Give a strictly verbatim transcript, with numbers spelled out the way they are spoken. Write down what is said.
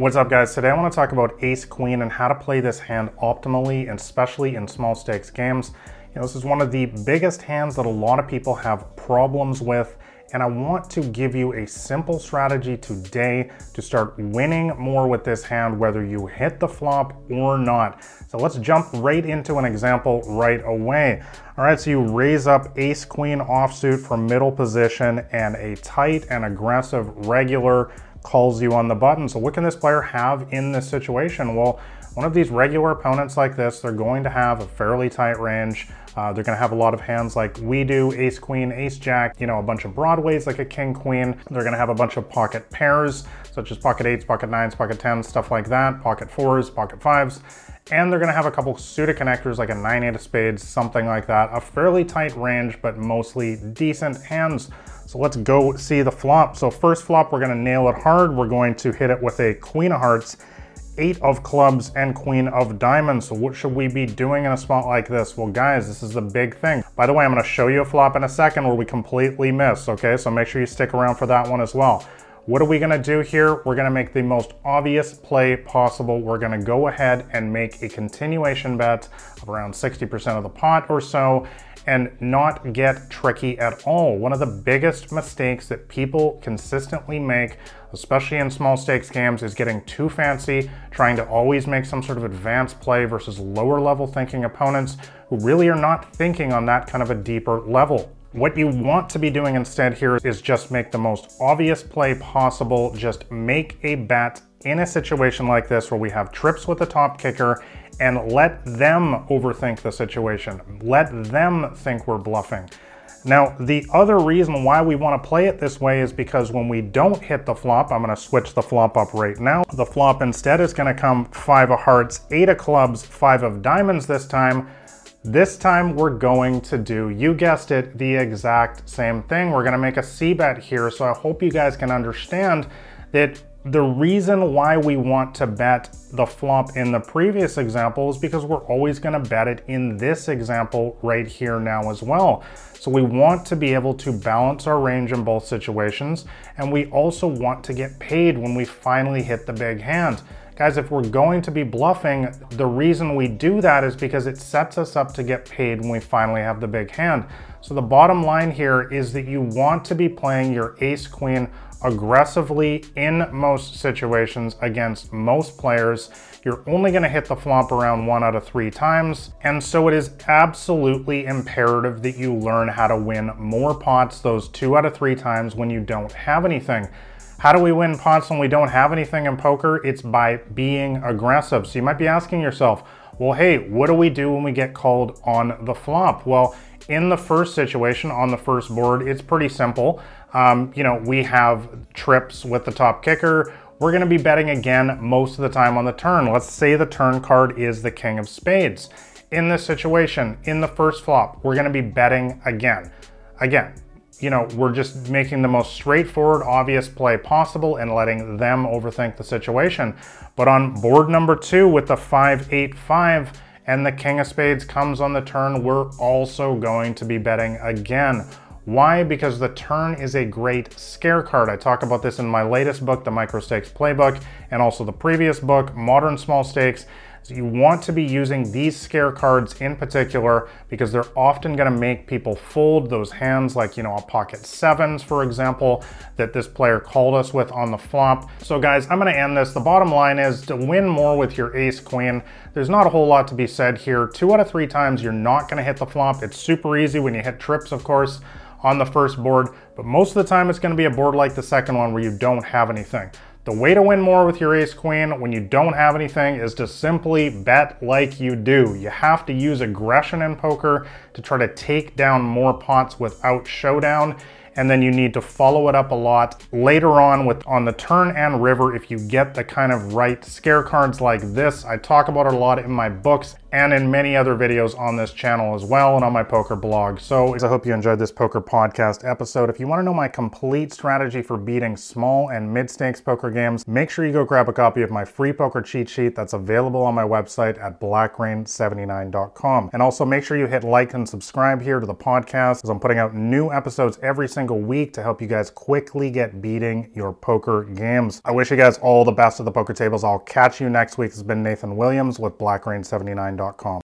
What's up, guys? Today I want to talk about ace queen and how to play this hand optimally, and especially in small stakes games. You know, this is one of the biggest hands that a lot of people have problems with, and I want to give you a simple strategy today to start winning more with this hand, whether you hit the flop or not. So let's jump right into an example right away. All right, so you raise up ace queen offsuit from middle position, and a tight and aggressive regular calls you on the button. So what can this player have in this situation? Well, one of these regular opponents like this, they're going to have a fairly tight range. Uh, they're going to have a lot of hands like we do, ace queen, ace jack, you know, a bunch of broadways like a king queen. They're going to have a bunch of pocket pairs, such as pocket eights, pocket nines, pocket tens, stuff like that, pocket fours, pocket fives. And they're going to have a couple pseudo connectors like a nine, eight of spades, something like that. A fairly tight range, but mostly decent hands. So let's go see the flop. So first flop, we're going to nail it hard. We're going to hit it with a queen of hearts, eight of clubs, and queen of diamonds. So what should we be doing in a spot like this? Well, guys, this is the big thing. By the way, I'm going to show you a flop in a second where we completely miss, okay? So make sure you stick around for that one as well. What are we going to do here? We're going to make the most obvious play possible. We're going to go ahead and make a continuation bet of around sixty percent of the pot or so, and not get tricky at all. One of the biggest mistakes that people consistently make, especially in small stakes games, is getting too fancy, trying to always make some sort of advanced play versus lower level thinking opponents who really are not thinking on that kind of a deeper level. What you want to be doing instead here is just make the most obvious play possible. Just make a bet in a situation like this where we have trips with the top kicker, and let them overthink the situation. Let them think we're bluffing. Now, the other reason why we want to play it this way is because when we don't hit the flop, I'm going to switch the flop up right now. The flop instead is going to come five of hearts, eight of clubs, five of diamonds this time. This time we're going to do, you guessed it, the exact same thing. We're going to make a c-bet here. So I hope you guys can understand that the reason why we want to bet the flop in the previous example is because we're always going to bet it in this example right here now as well. So we want to be able to balance our range in both situations, and we also want to get paid when we finally hit the big hand. Guys, if we're going to be bluffing, the reason we do that is because it sets us up to get paid when we finally have the big hand. So the bottom line here is that you want to be playing your ace queen aggressively in most situations against most players. You're only going to hit the flop around one out of three times. And so it is absolutely imperative that you learn how to win more pots those two out of three times when you don't have anything. How do we win pots when we don't have anything in poker? It's by being aggressive. So you might be asking yourself, well, hey, what do we do when we get called on the flop? Well, in the first situation, on the first board, it's pretty simple. Um, you know, we have trips with the top kicker. We're gonna be betting again most of the time on the turn. Let's say the turn card is the king of spades. In this situation, in the first flop, we're gonna be betting again. Again. You know, we're just making the most straightforward, obvious play possible and letting them overthink the situation. But on board number two with the five, eight, five, and the king of spades comes on the turn, we're also going to be betting again. Why? Because the turn is a great scare card. I talk about this in my latest book, The Micro Stakes Playbook, and also the previous book, Modern Small Stakes. So you want to be using these scare cards in particular because they're often going to make people fold those hands like, you know, a pocket sevens, for example, that this player called us with on the flop. So guys, I'm going to end this. The bottom line is to win more with your ace queen. There's not a whole lot to be said here. Two out of three times, you're not going to hit the flop. It's super easy when you hit trips, of course, on the first board, but most of the time it's going to be a board like the second one where you don't have anything. The way to win more with your ace queen when you don't have anything is to simply bet like you do. You have to use aggression in poker to try to take down more pots without showdown, and then you need to follow it up a lot later on with on the turn and river if you get the kind of right scare cards like this. I talk about it a lot in my books and in many other videos on this channel as well and on my poker blog. So I hope you enjoyed this poker podcast episode. If you want to know my complete strategy for beating small and mid-stakes poker games, make sure you go grab a copy of my free poker cheat sheet that's available on my website at black rain seventy-nine dot com. And also make sure you hit like and subscribe here to the podcast, because I'm putting out new episodes every single single week to help you guys quickly get beating your poker games. I wish you guys all the best at the poker tables. I'll catch you next week. This has been Nathan Williams with black rain seventy nine dot com.